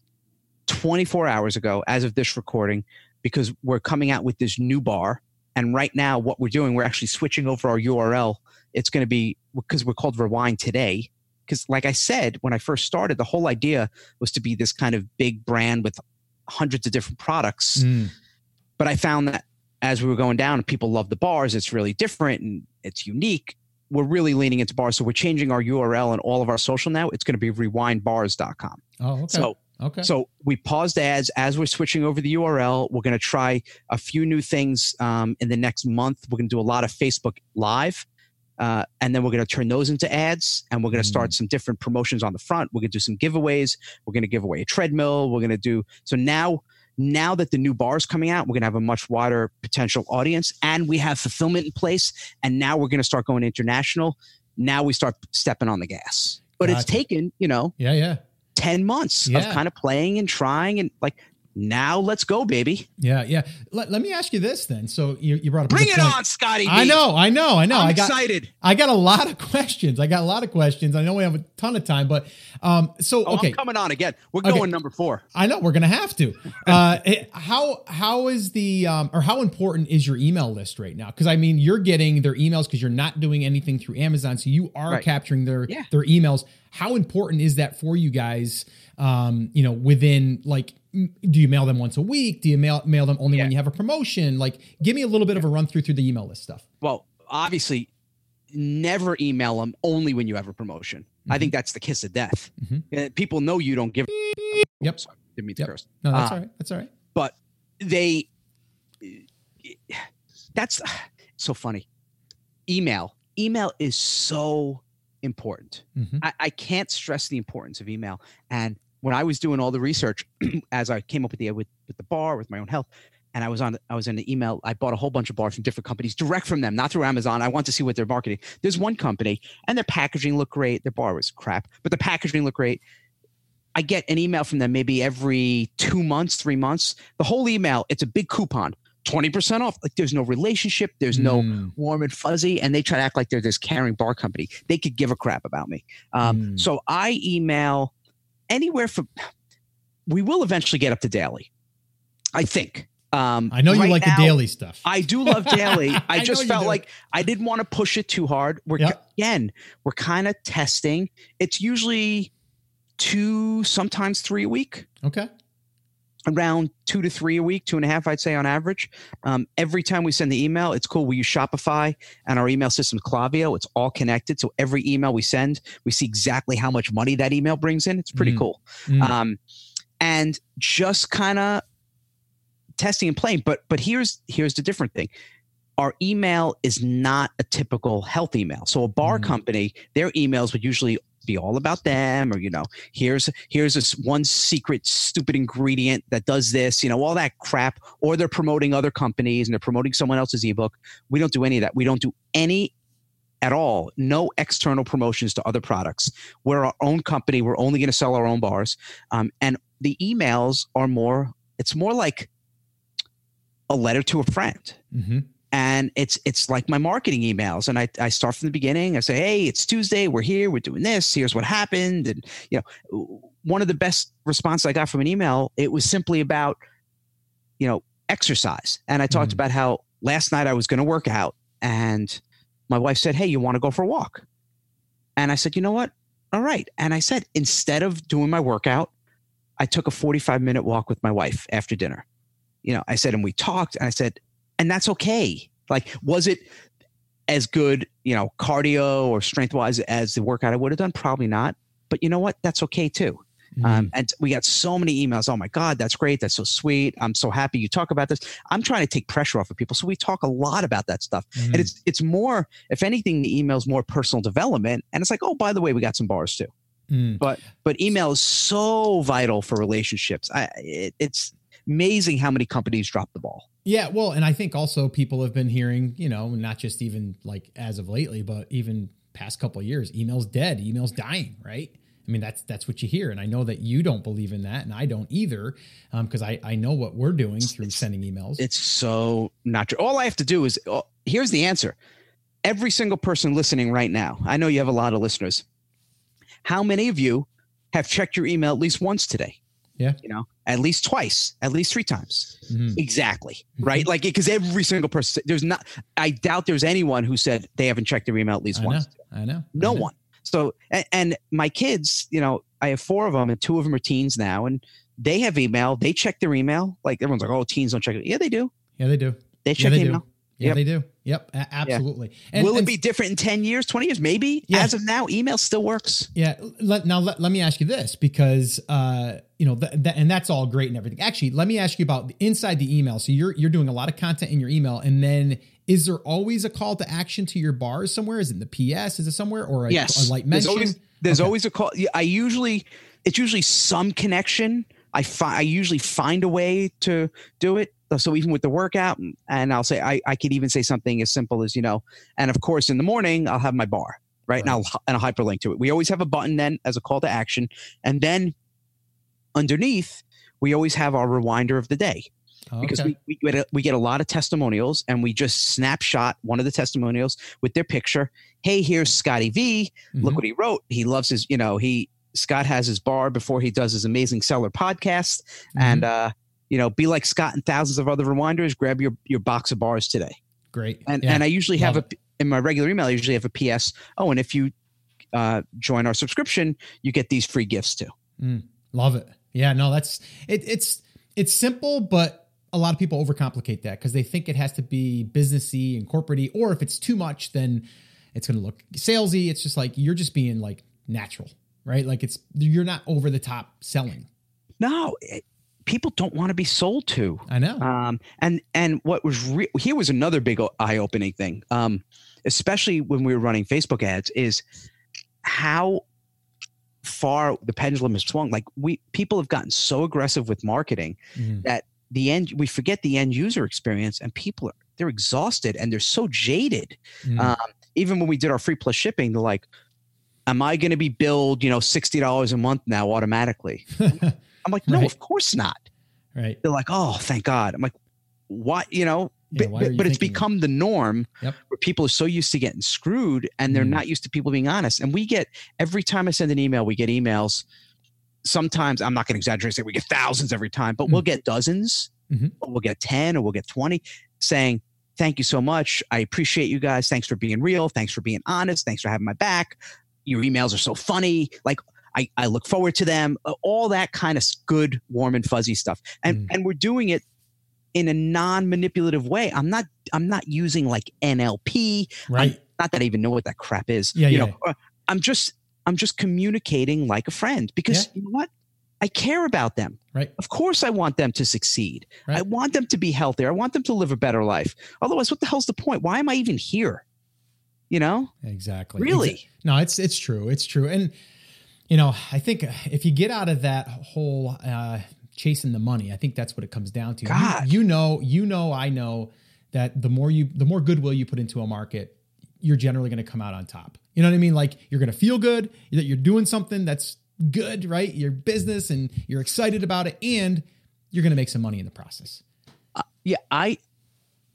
twenty-four hours ago, as of this recording, because we're coming out with this new bar. And right now, what we're doing, we're actually switching over our U R L. It's going to be because we're called Rewind today. Because, like I said, when I first started, the whole idea was to be this kind of big brand with hundreds of different products. Mm. But I found that, as we were going down, people love the bars. It's really different and it's unique. We're really leaning into bars. So we're changing our U R L and all of our social now. It's going to be Rewind Bars dot com. Oh, okay. So, okay. So we paused ads. As we're switching over the U R L, we're going to try a few new things um, in the next month. We're going to do a lot of Facebook Live. Uh, and then we're going to turn those into ads, and we're going to start mm. some different promotions on the front. We're going to do some giveaways. We're going to give away a treadmill. We're going to do... So now... Now that the new bar is coming out, we're going to have a much wider potential audience, and we have fulfillment in place. And now we're going to start going international. Now we start stepping on the gas, but gotcha. It's taken, you know, yeah, yeah, ten months yeah. of kind of playing and trying, and like, now let's go, baby. Yeah. Yeah. Let, let me ask you this then. So you, you brought up. Bring it point. on, Scotty V. I know. I know. I know. I'm I got excited. I got a lot of questions. I got a lot of questions. I know we have a ton of time, but um, so, oh, okay. I'm coming on again. We're okay. going number four. I know we're going to have to, uh, it, how, how is the, um, or how important is your email list right now? Cause I mean, you're getting their emails cause you're not doing anything through Amazon. So you are right. capturing their, yeah. their emails. How important is that for you guys? Um, you know, within like, do you mail them once a week? Do you mail mail them only yeah. when you have a promotion? Like, give me a little bit yeah. of a run through through the email list stuff. Well, obviously, never email them only when you have a promotion. Mm-hmm. I think that's the kiss of death. Mm-hmm. People know you don't give. Yep. Sorry, didn't mean to yep. curse. No, that's uh, all right. That's all right. But they, that's so funny. Email. Email is so important. Mm-hmm. I, I can't stress the importance of email. And when I was doing all the research, as I came up with the with, with the bar, with my own health, and I was on I was in the email. I bought a whole bunch of bars from different companies, direct from them, not through Amazon. I want to see what they're marketing. There's one company, and their packaging looked great. Their bar was crap, but the packaging looked great. I get an email from them maybe every two months, three months. The whole email, it's a big coupon, twenty percent off. Like, there's no relationship. There's no mm. warm and fuzzy, and they try to act like they're this caring bar company. They could give a crap about me. Um, mm. So I email. Anywhere from, we will eventually get up to daily. I think. Um, I know you right like now, the daily stuff. I do love daily. I, I just felt like I didn't want to push it too hard. We're yep. Again, we're kind of testing. It's usually two, sometimes three a week. Okay. Around two to three a week, two and a half, I'd say on average. Um, every time we send the email, it's cool. We use Shopify and our email system, Klaviyo. It's all connected. So every email we send, we see exactly how much money that email brings in. It's pretty mm. cool. Mm. Um, and just kind of testing and playing. But but here's here's the different thing. Our email is not a typical health email. So a bar mm. company, their emails would usually be all about them, or, you know, here's here's this one secret stupid ingredient that does this, you know, all that crap, or they're promoting other companies and they're promoting someone else's ebook. We don't do any of that. We don't do any at all. No external promotions to other products. We're our own company. We're only going to sell our own bars. Um, and the emails are more, it's more like a letter to a friend. Mm-hmm. And it's it's like my marketing emails. And I, I start from the beginning. I say, hey, it's Tuesday. We're here. We're doing this. Here's what happened. And, you know, one of the best responses I got from an email, it was simply about, you know, exercise. And I talked mm. about how last night I was going to work out. And my wife said, hey, you want to go for a walk? And I said, you know what? All right. And I said, instead of doing my workout, I took a forty-five minute walk with my wife after dinner. You know, I said, and we talked. And I said, and that's okay. Like, was it as good, you know, cardio or strength wise as the workout I would have done? Probably not. But you know what? That's okay too. Mm. Um, and we got so many emails. Oh my God, that's great. That's so sweet. I'm so happy you talk about this. I'm trying to take pressure off of people. So we talk a lot about that stuff. Mm. And it's, it's more, if anything, the email is more personal development. And it's like, oh, by the way, we got some bars too. Mm. But, but email is so vital for relationships. I, it, it's amazing how many companies drop the ball. Yeah. Well, and I think also people have been hearing, you know, not just even like as of lately, but even past couple of years, email's dead, email's dying, right? I mean, that's, that's what you hear. And I know that you don't believe in that, and I don't either. Um, cause I, I know what we're doing through it's, sending emails. It's so not true. All I have to do is, oh, here's the answer. Every single person listening right now, I know you have a lot of listeners. How many of you have checked your email at least once today? Yeah. You know, at least twice, at least three times. Mm-hmm. Exactly. Right. Mm-hmm. Like, because every single person, there's not, I doubt there's anyone who said they haven't checked their email at least I once. Know, I know. No I know. one. So, and, and my kids, you know, I have four of them, and two of them are teens now, and they have email. They check their email. Like, everyone's like, oh, teens don't check it. Yeah, they do. Yeah, they do. They check yeah, they email. Do. Yeah, yep. they do. Yep. A- absolutely. Yeah. And, Will and, it be different in ten years, twenty years? Maybe. Yeah. As of now, email still works. Yeah. Let, now, let, let me ask you this, because, uh, you know, th- th- and that's all great and everything. Actually, let me ask you about inside the email. So you're, you're doing a lot of content in your email, and then is there always a call to action to your bars somewhere? Is it in the P S? Is it somewhere? Or a, yes. a light mention? There's always, there's okay. always a call. I usually, it's usually some connection. I fi- I usually find a way to do it. So even with the workout, and I'll say, I, I could even say something as simple as, you know, and of course in the morning I'll have my bar, right? right. And I'll, and I'll hyperlink to it. We always have a button then as a call to action. And then underneath, we always have our rewinder of the day, okay. because we, we, get a, we get a lot of testimonials, and we just snapshot one of the testimonials with their picture. Hey, here's Scotty V. Mm-hmm. Look what he wrote. He loves his, you know, he, Scott has his bar before he does his Amazing Seller Podcast. Mm-hmm. And, uh, you know, be like Scott and thousands of other rewinders. Grab your, your box of bars today. Great. And yeah. and I usually have Love a, it. in my regular email, I usually have a P S. Oh, and if you uh, join our subscription, you get these free gifts too. Mm. Love it. Yeah, no, that's, it, it's, it's simple, but a lot of people overcomplicate that because they think it has to be businessy and corporate-y, or if it's too much, then it's going to look salesy. It's just like, you're just being like natural, right? Like it's, you're not over the top selling. No, it, people don't want to be sold to. I know. Um, and, and what was re- here was another big eye opening thing. Um, especially when we were running Facebook ads, is how far the pendulum has swung. Like we, people have gotten so aggressive with marketing mm. that the end, we forget the end user experience, and people are, they're exhausted and they're so jaded. Mm. Um, even when we did our free plus shipping, they're like, am I going to be billed, you know, sixty dollars a month now automatically? I'm like, no, right. of course not. Right. They're like, oh, thank God. I'm like, why, you know, yeah, but, you but it's become that? the norm yep. where people are so used to getting screwed, and they're mm. not used to people being honest. And we get, every time I send an email, we get emails. Sometimes, I'm not going to exaggerate, say we get thousands every time, but mm. we'll get dozens. mm-hmm. or we'll get ten or we'll get twenty saying, thank you so much. I appreciate you guys. Thanks for being real. Thanks for being honest. Thanks for having my back. Your emails are so funny. Like I, I look forward to them. All that kind of good, warm and fuzzy stuff. And mm. and we're doing it in a non-manipulative way. I'm not I'm not using like N L P. Right. I'm, not that I even know what that crap is. Yeah, you yeah. know, I'm just I'm just communicating like a friend because yeah. you know what? I care about them. Right. Of course I want them to succeed. Right. I want them to be healthier. I want them to live a better life. Otherwise, what the hell's the point? Why am I even here? You know? Exactly. Really? Exactly. No, it's it's true. It's true. And you know, I think if you get out of that whole uh, chasing the money, I think that's what it comes down to. God. You, you know, you know, I know that the more you, the more goodwill you put into a market, you're generally going to come out on top. You know what I mean? Like you're going to feel good that you're doing something that's good, right? Your business and you're excited about it and you're going to make some money in the process. Uh, yeah. I,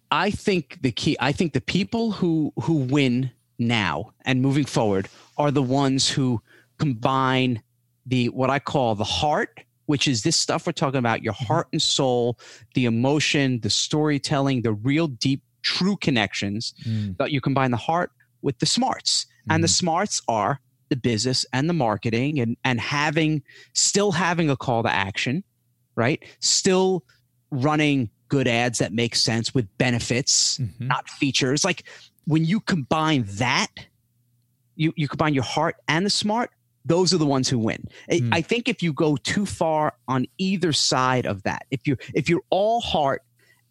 I think the key, I think the people who, who win now and moving forward are the ones who combine the, what I call the heart, which is this stuff we're talking about, your heart and soul, the emotion, the storytelling, the real deep, true connections mm. that you combine the heart with the smarts mm. and the smarts are the business and the marketing and, and having, still having a call to action, right? Still running good ads that make sense with benefits, mm-hmm. not features. Like when you combine that, you, you combine your heart and the smart, those are the ones who win. Mm. I think if you go too far on either side of that, if you, if you're all heart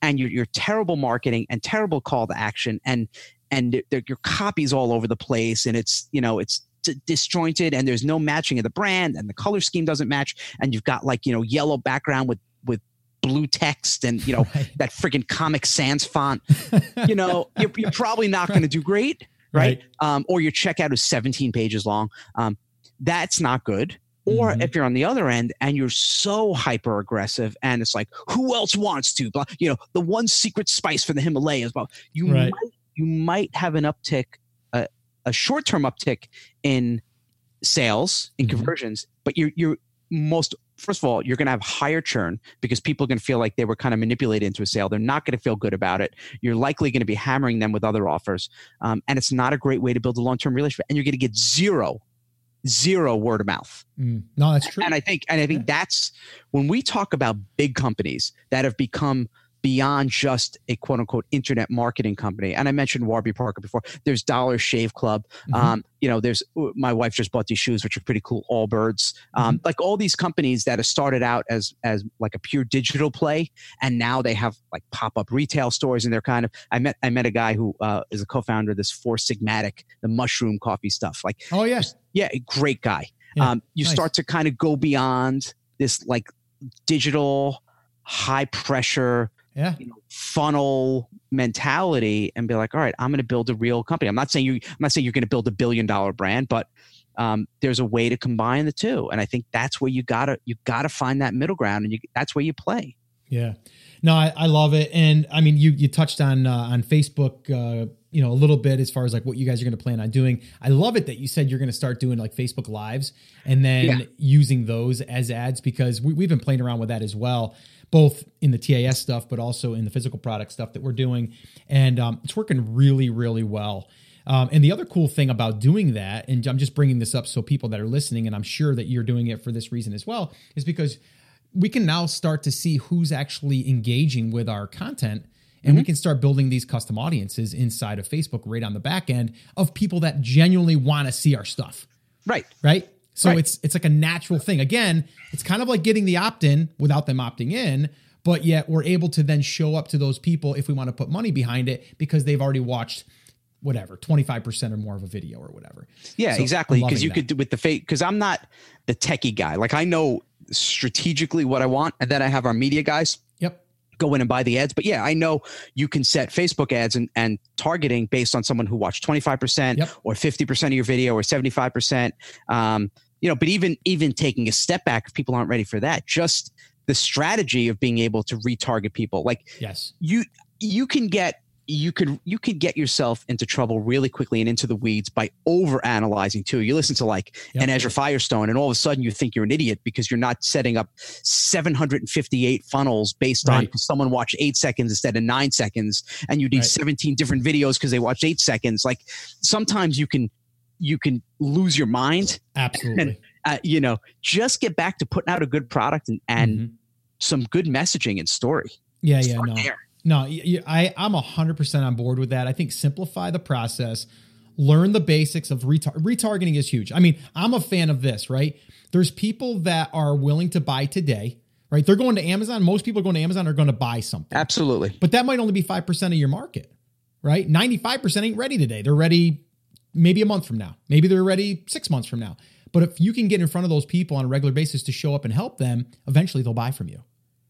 and you're, you're terrible marketing and terrible call to action and, and your copy's all over the place and it's, you know, it's, disjointed and there's no matching of the brand and the color scheme doesn't match and you've got like, you know, yellow background with with blue text and, you know, right. that freaking Comic Sans font, you know, you're, you're probably not right. going to do great, right? right. Um, or your checkout is seventeen pages long. Um, that's not good. Or mm-hmm. if you're on the other end and you're so hyper aggressive and it's like, who else wants to, blah, you know, the one secret spice for the Himalayas, blah, you right. might, you might have an uptick a short-term uptick in sales, in mm-hmm. conversions, but you're, you're most, first of all, you're going to have higher churn because people are going to feel like they were kind of manipulated into a sale. They're not going to feel good about it. You're likely going to be hammering them with other offers. Um, and it's not a great way to build a long-term relationship. And you're going to get zero, zero word of mouth. Mm. No, that's true. And I think, and I think yeah. that's when we talk about big companies that have become beyond just a quote unquote internet marketing company. And I mentioned Warby Parker before. There's Dollar Shave Club. Mm-hmm. Um, you know, there's, my wife just bought these shoes, which are pretty cool, Allbirds. Um, mm-hmm. Like all these companies that have started out as, as like a pure digital play. And now they have like pop-up retail stores and they're kind of, I met, I met a guy who uh, is a co-founder of this Four Sigmatic, the mushroom coffee stuff. Like, oh yes. Yeah. Great guy. Yeah, um, you nice. Start to kind of go beyond this like digital high pressure, Yeah. you know, funnel mentality and be like, all right, I'm going to build a real company. I'm not saying you, I'm not saying you're going to build a billion dollar brand, but um, there's a way to combine the two. And I think that's where you gotta, you gotta find that middle ground and you, that's where you play. Yeah, no, I, I love it. And I mean, you, you touched on, uh, on Facebook, uh, you know, a little bit as far as like what you guys are going to plan on doing. I love it that you said you're going to start doing like Facebook Lives and then yeah. using those as ads, because we, we've been playing around with that as well, both in the T A S stuff, but also in the physical product stuff that we're doing. And um, it's working really, really well. Um, and the other cool thing about doing that, and I'm just bringing this up so people that are listening, and I'm sure that you're doing it for this reason as well, is because we can now start to see who's actually engaging with our content. And mm-hmm. we can start building these custom audiences inside of Facebook right on the back end of people that genuinely want to see our stuff. Right. Right. So right. it's it's like a natural thing. Again, it's kind of like getting the opt-in without them opting in, but yet we're able to then show up to those people if we want to put money behind it because they've already watched whatever, twenty-five percent or more of a video or whatever. Yeah, so exactly. Because you that. could do with the fake, because I'm not the techie guy. Like I know strategically what I want, and then I have our media guys go in and buy the ads. But yeah, I know you can set Facebook ads and, and targeting based on someone who watched twenty-five percent yep. or fifty percent of your video or seventy-five percent. Um, you know, but even, even taking a step back, if people aren't ready for that, just the strategy of being able to retarget people. Like yes. you, you can get you could you could get yourself into trouble really quickly and into the weeds by overanalyzing too. You listen to like yep. an Ezra Firestone, and all of a sudden you think you're an idiot because you're not setting up seven hundred fifty-eight funnels based right. on someone watched eight seconds instead of nine seconds, and you did right. seventeen different videos because they watched eight seconds. Like sometimes you can you can lose your mind. Absolutely. And, uh, you know, just get back to putting out a good product and, and mm-hmm. some good messaging and story. Yeah, Start yeah, no. there. No, I, I'm one hundred percent on board with that. I think simplify the process, learn the basics of retar- retargeting is huge. I mean, I'm a fan of this, right? There's people that are willing to buy today, right? They're going to Amazon. Most people going to Amazon are going to buy something. Absolutely. But that might only be five percent of your market, right? ninety-five percent ain't ready today. They're ready maybe a month from now. Maybe they're ready six months from now. But if you can get in front of those people on a regular basis to show up and help them, eventually they'll buy from you,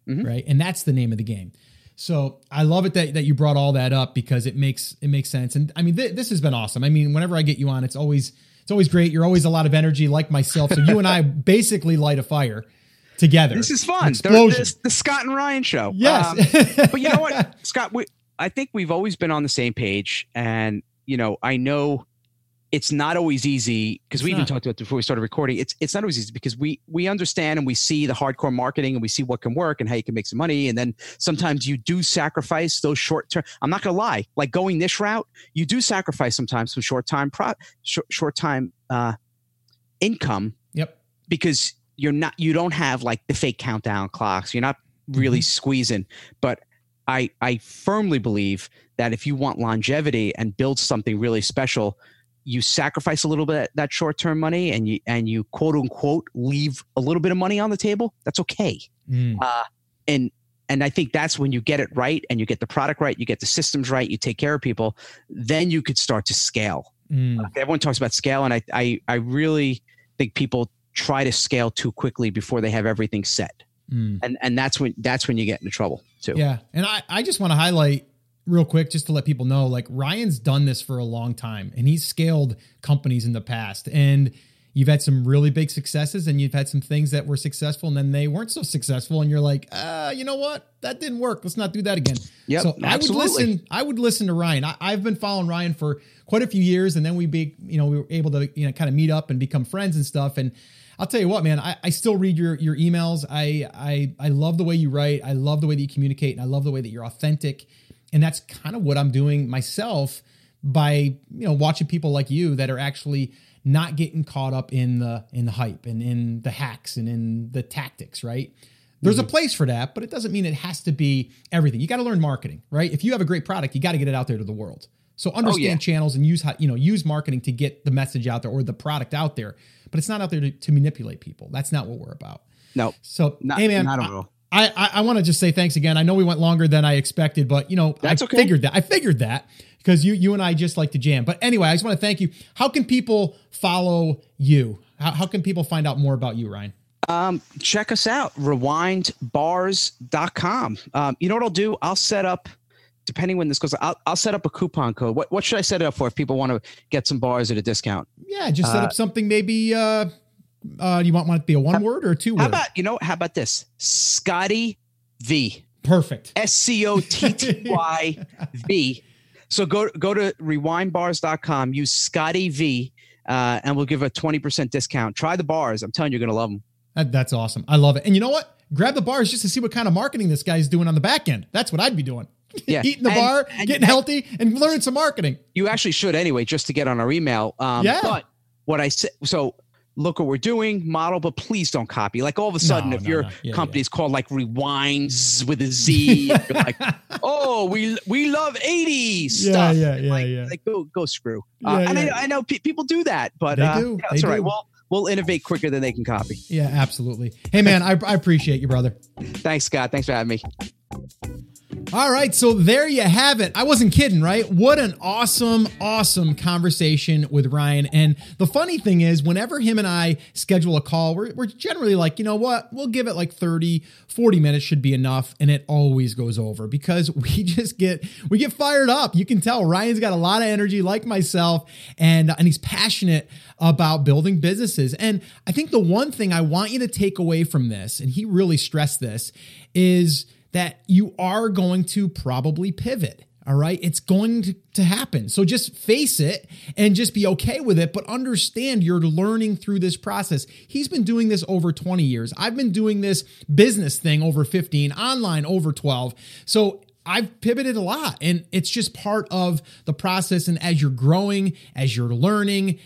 mm-hmm. right? And that's the name of the game. So I love it that, that you brought all that up because it makes it makes sense. And I mean, th- this has been awesome. I mean, whenever I get you on, it's always it's always great. You're always a lot of energy like myself. So you and I basically light a fire together. This is fun. Explosion. The, the, the Scott and Ryan show. Yes. Um, but you know what, Scott, we, I think we've always been on the same page. And, you know, I know it's not always easy because we even talked about it before we started recording. It's it's not always easy because we we understand and we see the hardcore marketing and we see what can work and how you can make some money. And then sometimes you do sacrifice those short term. I'm not gonna lie, like going this route, you do sacrifice sometimes some short time pro short, short time uh, income. Yep. Because you're not you don't have like the fake countdown clocks. You're not really mm-hmm. squeezing. But I I firmly believe that if you want longevity and build something really special, you sacrifice a little bit of that short-term money and you, and you quote unquote, leave a little bit of money on the table. That's okay. Mm. Uh, and, and I think that's when you get it right and you get the product right, you get the systems right, you take care of people, then you could start to scale. Mm. Uh, everyone talks about scale. And I, I, I really think people try to scale too quickly before they have everything set. Mm. And, and that's when, that's when you get into trouble too. Yeah. And I, I just want to highlight, real quick, just to let people know, like Ryan's done this for a long time and he's scaled companies in the past and you've had some really big successes and you've had some things that were successful and then they weren't so successful. And you're like, uh, you know what? That didn't work. Let's not do that again. Yep, so I absolutely. would listen, I would listen to Ryan. I, I've been following Ryan for quite a few years and then we be, you know, we were able to, you know, kind of meet up and become friends and stuff. And I'll tell you what, man, I, I still read your, your emails. I, I, I love the way you write. I love the way that you communicate and I love the way that you're authentic. And that's kind of what I'm doing myself by, you know, watching people like you that are actually not getting caught up in the in the hype and in the hacks and in the tactics, right? There's mm-hmm. a place for that, but it doesn't mean it has to be everything. You got to learn marketing, right? If you have a great product, you got to get it out there to the world. So understand oh, yeah. channels and use, you know, use marketing to get the message out there or the product out there, but it's not out there to, to manipulate people. That's not what we're about. No. So, not, hey man, not at all. I, I, I want to just say thanks again. I know we went longer than I expected, but you know, That's I okay. figured that I figured that because you, you and I just like to jam. But anyway, I just want to thank you. How can people follow you? How, how can people find out more about you, Ryan? Um, check us out, Rewind Bars dot com. Um, you know what I'll do? I'll set up, depending when this goes, I'll, I'll set up a coupon code. What, what should I set it up for if people want to get some bars at a discount? Yeah. Just set uh, up something maybe, uh, Uh, you want, want it to be a one how, word or a two word? How about, you know, how about this? Scotty V. Perfect. S C O T T Y V. So go, go to rewind bars dot com, use Scotty V, uh, and we'll give a twenty percent discount. Try the bars. I'm telling you, you're going to love them. That, that's awesome. I love it. And you know what? Grab the bars just to see what kind of marketing this guy's doing on the back end. That's what I'd be doing. Yeah. Eating the and, bar, and, getting and, healthy, and learning some marketing. You actually should anyway, just to get on our email. Um, yeah. But what I said, so... look what we're doing, model, but please don't copy. Like all of a sudden, no, if no, your no. Yeah, company yeah. is called like Rewinds with a Z, you're like, oh, we we love eighties yeah, stuff. Yeah, yeah, like, yeah. Like, go, go screw. Yeah, uh, yeah. And I know, I know pe- people do that, but they uh, do. Yeah, that's they all right. Do. Well, we'll innovate quicker than they can copy. Yeah, absolutely. Hey, man, I, I appreciate you, brother. Thanks, Scott. Thanks for having me. All right, so there you have it. I wasn't kidding, right? What an awesome, awesome conversation with Ryan. And the funny thing is, whenever him and I schedule a call, we're, we're generally like, you know what? We'll give it like thirty, forty minutes should be enough. And it always goes over because we just get, we get fired up. You can tell Ryan's got a lot of energy like myself and, and he's passionate about building businesses. And I think the one thing I want you to take away from this, and he really stressed this, is that you are going to probably pivot. All right. It's going to happen. So just face it and just be okay with it, but understand you're learning through this process. He's been doing this over twenty years. I've been doing this business thing over fifteen, online over twelve. So I've pivoted a lot, and it's just part of the process. And as you're growing, as you're learning,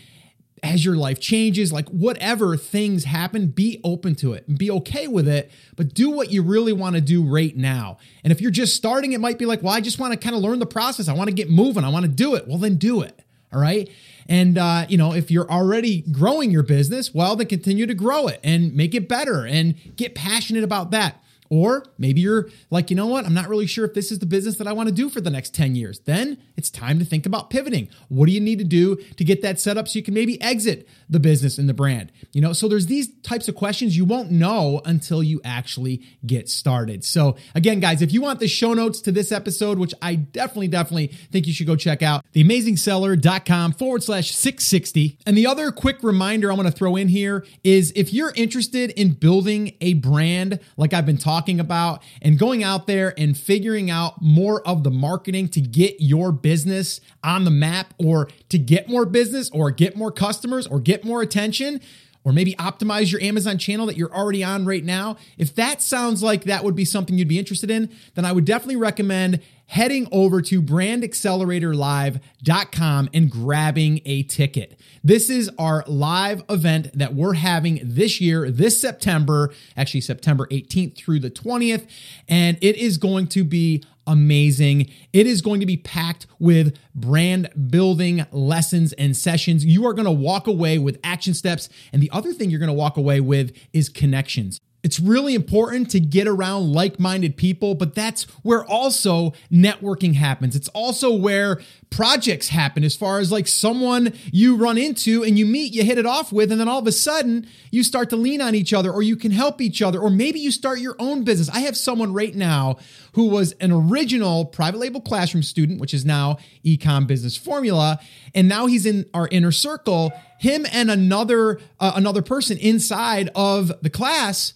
as your life changes, like whatever things happen, be open to it and be okay with it, but do what you really want to do right now. And if you're just starting, it might be like, well, I just want to kind of learn the process. I want to get moving. I want to do it. Well, then do it. All right. And, uh, you know, if you're already growing your business, well, then continue to grow it and make it better and get passionate about that. Or maybe you're like, you know what? I'm not really sure if this is the business that I want to do for the next ten years. Then it's time to think about pivoting. What do you need to do to get that set up so you can maybe exit the business and the brand? You know, so there's these types of questions you won't know until you actually get started. So again, guys, if you want the show notes to this episode, which I definitely, definitely think you should go check out, theamazingseller.com forward slash 660. And the other quick reminder I want to throw in here is if you're interested in building a brand like I've been talking talking about and going out there and figuring out more of the marketing to get your business on the map, or to get more business or get more customers or get more attention, or maybe optimize your Amazon channel that you're already on right now. If that sounds like that would be something you'd be interested in, then I would definitely recommend heading over to brand accelerator live dot com and grabbing a ticket. This is our live event that we're having this year, this September, actually September eighteenth through the twentieth, and it is going to be amazing. It is going to be packed with brand building lessons and sessions. You are going to walk away with action steps, and the other thing you're going to walk away with is connections. It's really important to get around like-minded people, but that's where also networking happens. It's also where projects happen, as far as like someone you run into and you meet, you hit it off with, and then all of a sudden you start to lean on each other, or you can help each other, or maybe you start your own business. I have someone right now who was an original private label classroom student, which is now Ecom Business Formula, and now he's in our inner circle. Him and another uh, another person inside of the class,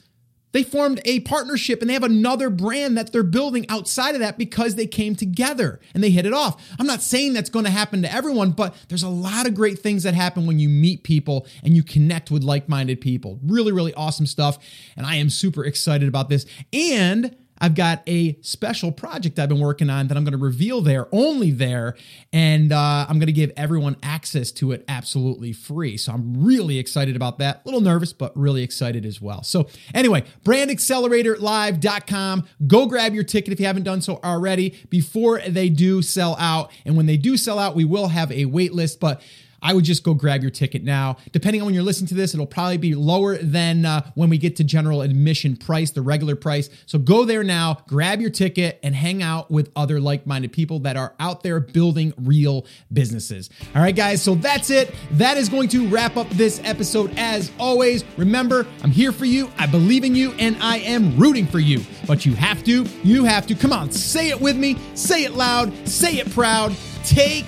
they formed a partnership, and they have another brand that they're building outside of that because they came together and they hit it off. I'm not saying that's going to happen to everyone, but there's a lot of great things that happen when you meet people and you connect with like-minded people. Really, really awesome stuff. And I am super excited about this. And I've got a special project I've been working on that I'm going to reveal there, only there, and uh, I'm going to give everyone access to it absolutely free. So I'm really excited about that. A little nervous, but really excited as well. So anyway, brand accelerator live dot com. Go grab your ticket if you haven't done so already before they do sell out. And when they do sell out, we will have a wait list, but I would just go grab your ticket now. Depending on when you're listening to this, it'll probably be lower than uh, when we get to general admission price, the regular price. So go there now, grab your ticket, and hang out with other like-minded people that are out there building real businesses. All right, guys, so that's it. That is going to wrap up this episode. As always, remember, I'm here for you. I believe in you, and I am rooting for you. But you have to, you have to. Come on, say it with me. Say it loud. Say it proud. Take